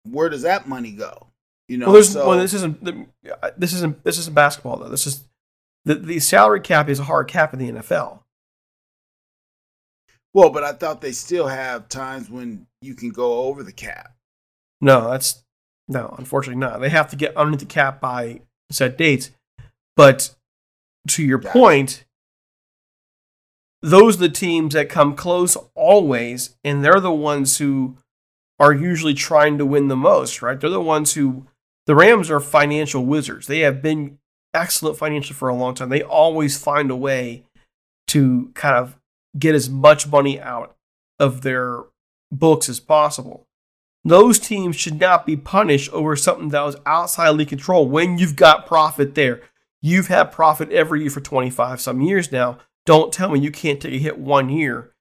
where does that money go? You know, well, so, well this isn't this isn't this isn't basketball though. This is the, the salary cap is a hard cap in the N F L. Well, but I thought they still have times when you can go over the cap. No, that's no, unfortunately not. They have to get under the cap by set dates, but. To your gotcha. point, those are the teams that come close always, and they're the ones who are usually trying to win the most, right? They're the ones who – the Rams are financial wizards. They have been excellent financially for a long time. They always find a way to kind of get as much money out of their books as possible. Those teams should not be punished over something that was outside of league control when you've got profit there. You've had profit every year for twenty-five some years now. Don't tell me you can't take a hit one year.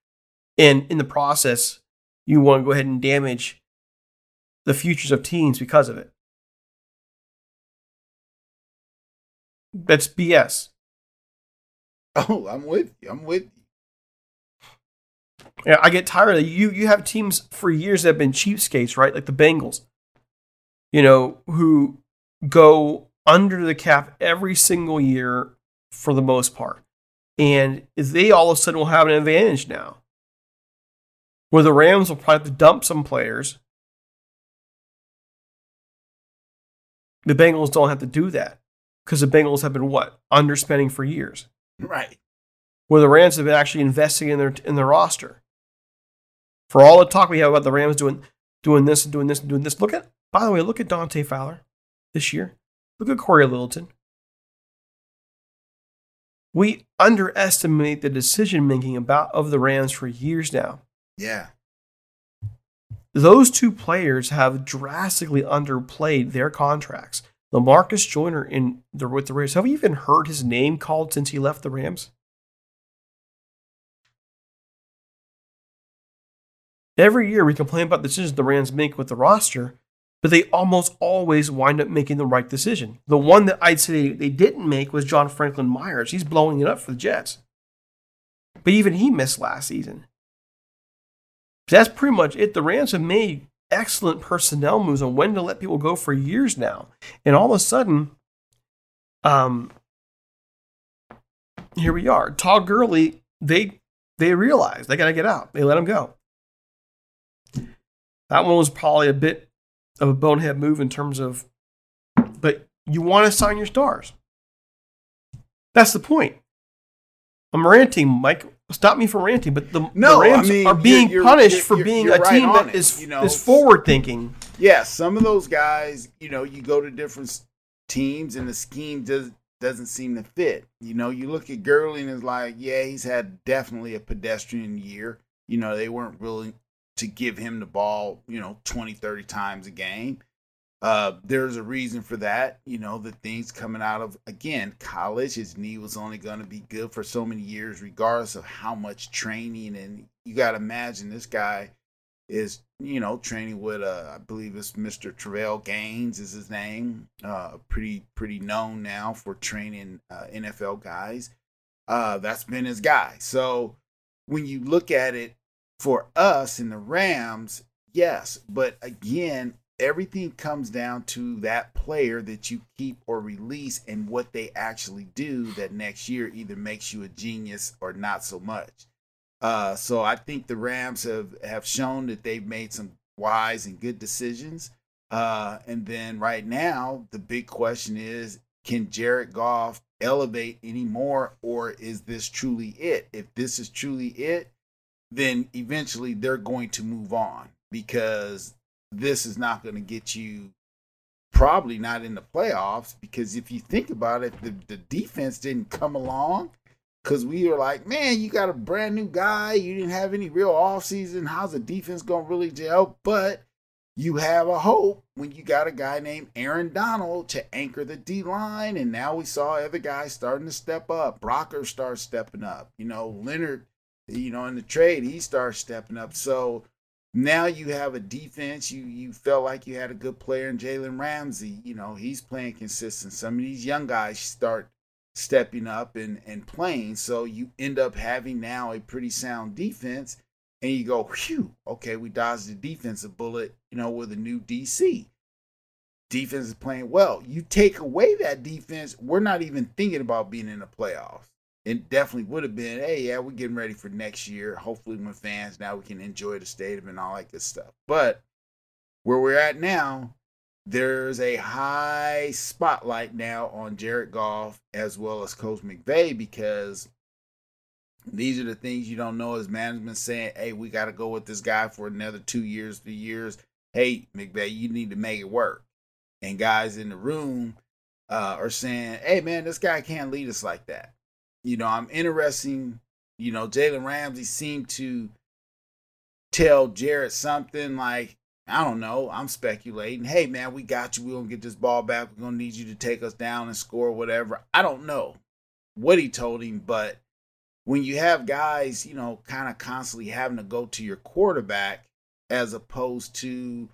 And in the process, you want to go ahead and damage the futures of teams because of it. That's B S. Oh, I'm with you. I'm with you. Yeah, I get tired of you. You have teams for years that have been cheapskates, right? Like the Bengals, you know, who go under the cap every single year for the most part. And they all of a sudden will have an advantage now, where the Rams will probably have to dump some players. The Bengals don't have to do that because the Bengals have been, what, underspending for years. Right. Where the Rams have been actually investing in their in their roster. For all the talk we have about the Rams doing doing this and doing this and doing this, look at, by the way, look at Dante Fowler this year. Look at Corey Littleton. We underestimate the decision making about of the Rams for years now. Yeah. Those two players have drastically underplayed their contracts. LaMarcus Joyner in the with the Rams. Have you even heard his name called since he left the Rams? Every year we complain about decisions the Rams make with the roster, but they almost always wind up making the right decision. The one that I'd say they didn't make was John Franklin Myers. He's blowing it up for the Jets. But even he missed last season. That's pretty much it. The Rams have made excellent personnel moves on when to let people go for years now. And all of a sudden, um, here we are. Todd Gurley, they, they realize they got to get out. They let him go. That one was probably a bit of a bonehead move in terms of, but you want to sign your stars. That's the point. I'm ranting, Mike. Stop me from ranting, but the, no, the Rams I mean, are being you're, you're, punished you're, for you're, being you're a right team that it, is, you know? is forward-thinking. Yeah, some of those guys, you know, you go to different teams and the scheme does, doesn't seem to fit. You know, you look at Gurley and it's like, yeah, he's had definitely a pedestrian year. You know, they weren't willing to give him the ball, you know, twenty, thirty times a game. Uh, there's a reason for that. You know, the things coming out of, again, college, his knee was only going to be good for so many years, regardless of how much training. And you got to imagine this guy is, you know, training with, uh, I believe it's Mister Terrell Gaines is his name. Uh, pretty, pretty known now for training uh, N F L guys. Uh, that's been his guy. So when you look at it for us in the Rams, yes. But again, everything comes down to that player that you keep or release and what they actually do that next year either makes you a genius or not so much. Uh, so I think the Rams have, have shown that they've made some wise and good decisions. Uh, and then right now, the big question is, can Jared Goff elevate anymore, or is this truly it? If this is truly it, then eventually they're going to move on, because this is not going to get you, probably not in the playoffs, because if you think about it, the, the defense didn't come along because we were like, man, you got a brand new guy. You didn't have any real offseason. How's the defense going to really gel? But you have a hope when you got a guy named Aaron Donald to anchor the D-line. And now we saw other guys starting to step up. Brocker starts stepping up. You know, Leonard, you know, in the trade, he starts stepping up. So now you have a defense. You you felt like you had a good player in Jalen Ramsey. You know, he's playing consistent. Some of these young guys start stepping up and, and playing. So you end up having now a pretty sound defense. And you go, whew, okay, we dodged the defensive bullet, you know, with a new D C. Defense is playing well. You take away that defense, we're not even thinking about being in the playoffs. It definitely would have been, hey, yeah, we're getting ready for next year. Hopefully when fans now we can enjoy the stadium and all that good stuff. But where we're at now, there's a high spotlight now on Jared Goff as well as Coach McVay, because these are the things you don't know as management saying, hey, we got to go with this guy for another two years, three years. Hey, McVay, you need to make it work. And guys in the room uh, are saying, hey, man, this guy can't lead us like that. You know, I'm interesting, you know, Jalen Ramsey seemed to tell Jared something like, I don't know, I'm speculating. Hey, man, we got you. We're going to get this ball back. We're going to need you to take us down and score whatever. I don't know what he told him, but when you have guys, you know, kind of constantly having to go to your quarterback as opposed to,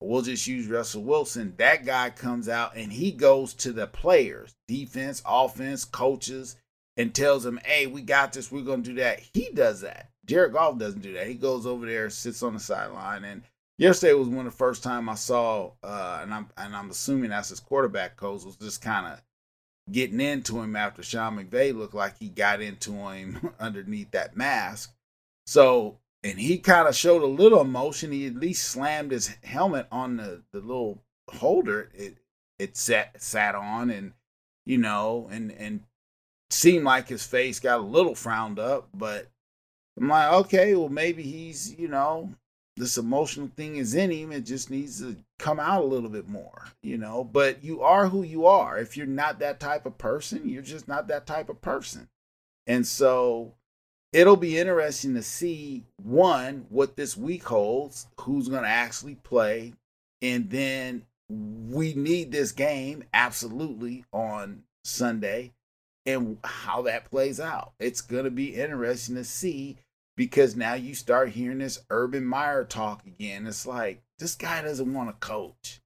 we'll just use Russell Wilson, that guy comes out and he goes to the players, defense, offense, coaches, and tells him, hey, we got this, we're going to do that. He does that. Jared Goff doesn't do that. He goes over there, sits on the sideline. And yesterday was one of the first time I saw, uh, and I'm and I'm assuming that's his quarterback coach, was just kind of getting into him after Sean McVay looked like he got into him underneath that mask. So, and he kind of showed a little emotion. He at least slammed his helmet on the, the little holder it it sat, sat on, and, you know, and, and seemed like his face got a little frowned up, but I'm like, okay, well, maybe he's, you know, this emotional thing is in him. It just needs to come out a little bit more, you know, but you are who you are. If you're not that type of person, you're just not that type of person. And so it'll be interesting to see, one, what this week holds, who's going to actually play. And then we need this game absolutely on Sunday and how that plays out. It's going to be interesting to see, because now you start hearing this Urban Meyer talk again. It's like, this guy doesn't want to coach.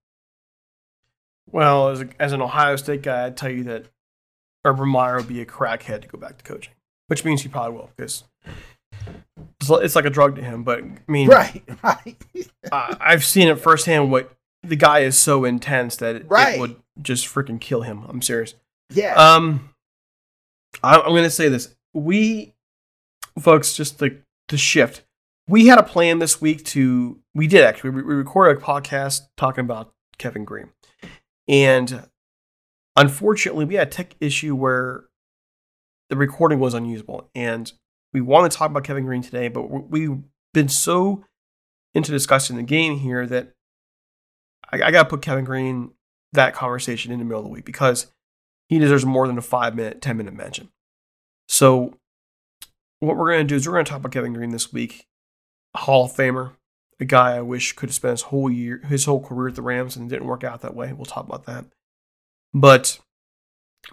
Well, as, a, as an Ohio State guy, I'd tell you that Urban Meyer would be a crackhead to go back to coaching, which means he probably will, because it's like a drug to him. But, I mean, right, right. I, I've seen it firsthand. What the guy is so intense that it, right. it would just freaking kill him. I'm serious. Yeah. Um, I'm, I'm going to say this. We... Folks, just the, the shift. We had a plan this week to, we did actually, we, we recorded a podcast talking about Kevin Green. And unfortunately, we had a tech issue where the recording was unusable. And we wanted to talk about Kevin Green today, but we've been so into discussing the game here that I, I got to put Kevin Green, that conversation, in the middle of the week, because he deserves more than a five-minute, ten-minute mention. So what we're going to do is we're going to talk about Kevin Green this week, a Hall of Famer, a guy I wish could have spent his whole year, his whole career at the Rams, and it didn't work out that way. We'll talk about that. But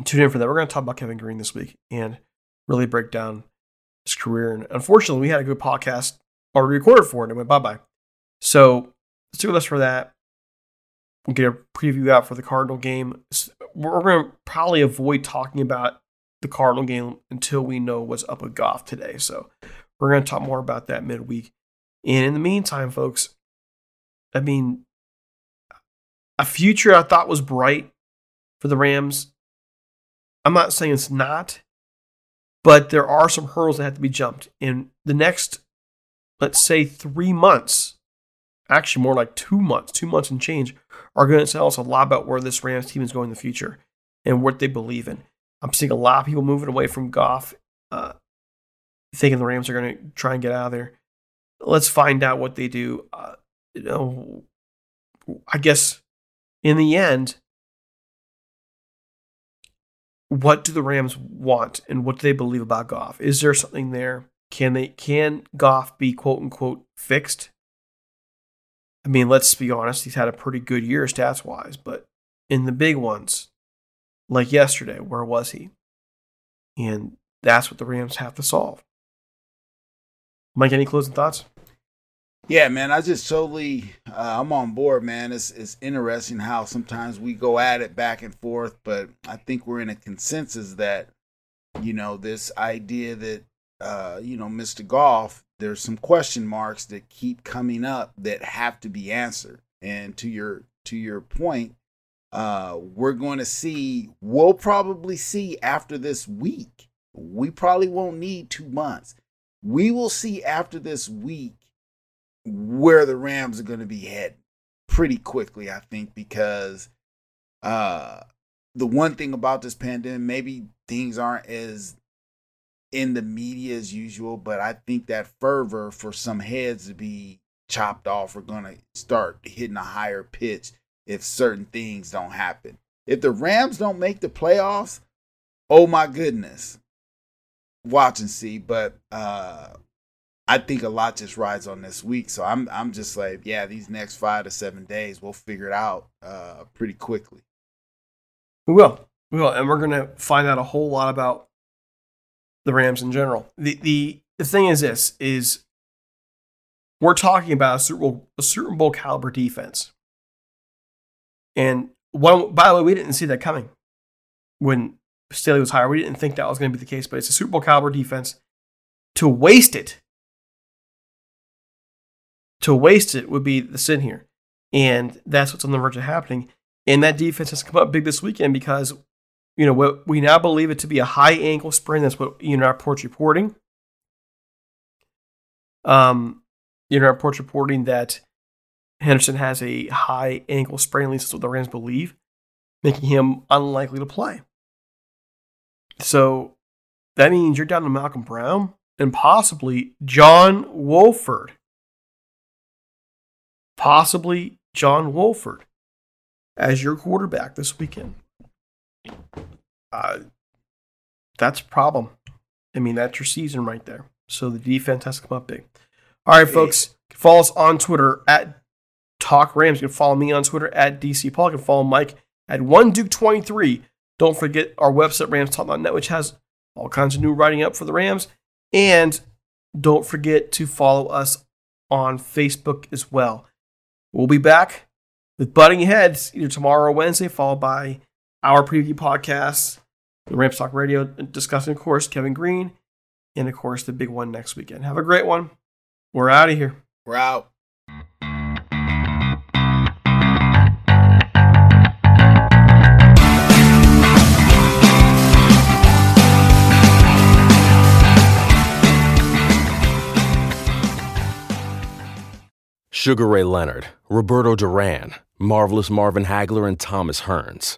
tune in for that. We're going to talk about Kevin Green this week and really break down his career. And unfortunately, we had a good podcast already recorded for it, and it went bye-bye. So stick with us for that. We'll get a preview out for the Cardinal game. We're going to probably avoid talking about the Cardinal game until we know what's up with Goff today. So we're going to talk more about that midweek. And in the meantime, folks, I mean, a future I thought was bright for the Rams. I'm not saying it's not, but there are some hurdles that have to be jumped. In the next, let's say, three months, actually more like two months, two months and change, are going to tell us a lot about where this Rams team is going in the future and what they believe in. I'm seeing a lot of people moving away from Goff, uh, thinking the Rams are going to try and get out of there. Let's find out what they do. Uh, you know, I guess in the end, what do the Rams want and what do they believe about Goff? Is there something there? Can they can Goff be quote unquote fixed? I mean, let's be honest. He's had a pretty good year stats wise, but in the big ones, like yesterday, where was he? And that's what the Rams have to solve. Mike, any closing thoughts? Yeah, man, I just totally, uh, I'm on board, man. It's it's interesting how sometimes we go at it back and forth, but I think we're in a consensus that, you know, this idea that, uh, you know, Mister Goff, there's some question marks that keep coming up that have to be answered. And to your to your point, Uh, we're going to see, we'll probably see after this week, we probably won't need two months. We will see after this week where the Rams are going to be heading pretty quickly, I think, because uh, the one thing about this pandemic, maybe things aren't as in the media as usual, but I think that fervor for some heads to be chopped off are going to start hitting a higher pitch if certain things don't happen. If the Rams don't make the playoffs, oh my goodness, watch and see. But uh, I think a lot just rides on this week. So I'm I'm just like, yeah, these next five to seven days, we'll figure it out uh, pretty quickly. We will, we will, and we're gonna find out a whole lot about the Rams in general. the the The thing is, this is we're talking about a Super Bowl, a Super Bowl caliber defense. And one, by the way, we didn't see that coming when Staley was higher. We didn't think that was going to be the case, but it's a Super Bowl caliber defense. To waste it, to waste it would be the sin here. And that's what's on the verge of happening. And that defense has come up big this weekend because, you know, what we now believe it to be a high ankle sprain. That's what Ian Rapport's reporting. Um, Ian Rapport's reporting that Henderson has a high ankle sprain, at least that's what the Rams believe, making him unlikely to play. So that means you're down to Malcolm Brown and possibly John Wolford. Possibly John Wolford as your quarterback this weekend. Uh, that's a problem. I mean, that's your season right there. So the defense has to come up big. All right, folks. Follow us on Twitter at Talk Rams. You can follow me on Twitter at D C Paul. You can follow Mike at one duke twenty-three. Don't forget our website, rams talk dot net, which has all kinds of new writing up for the Rams. And don't forget to follow us on Facebook as well. We'll be back with Butting Heads either tomorrow or Wednesday, followed by our preview podcast, the Rams Talk Radio, discussing, of course, Kevin Green, and, of course, the big one next weekend. Have a great one. We're out of here. We're out. Sugar Ray Leonard, Roberto Duran, Marvelous Marvin Hagler, and Thomas Hearns.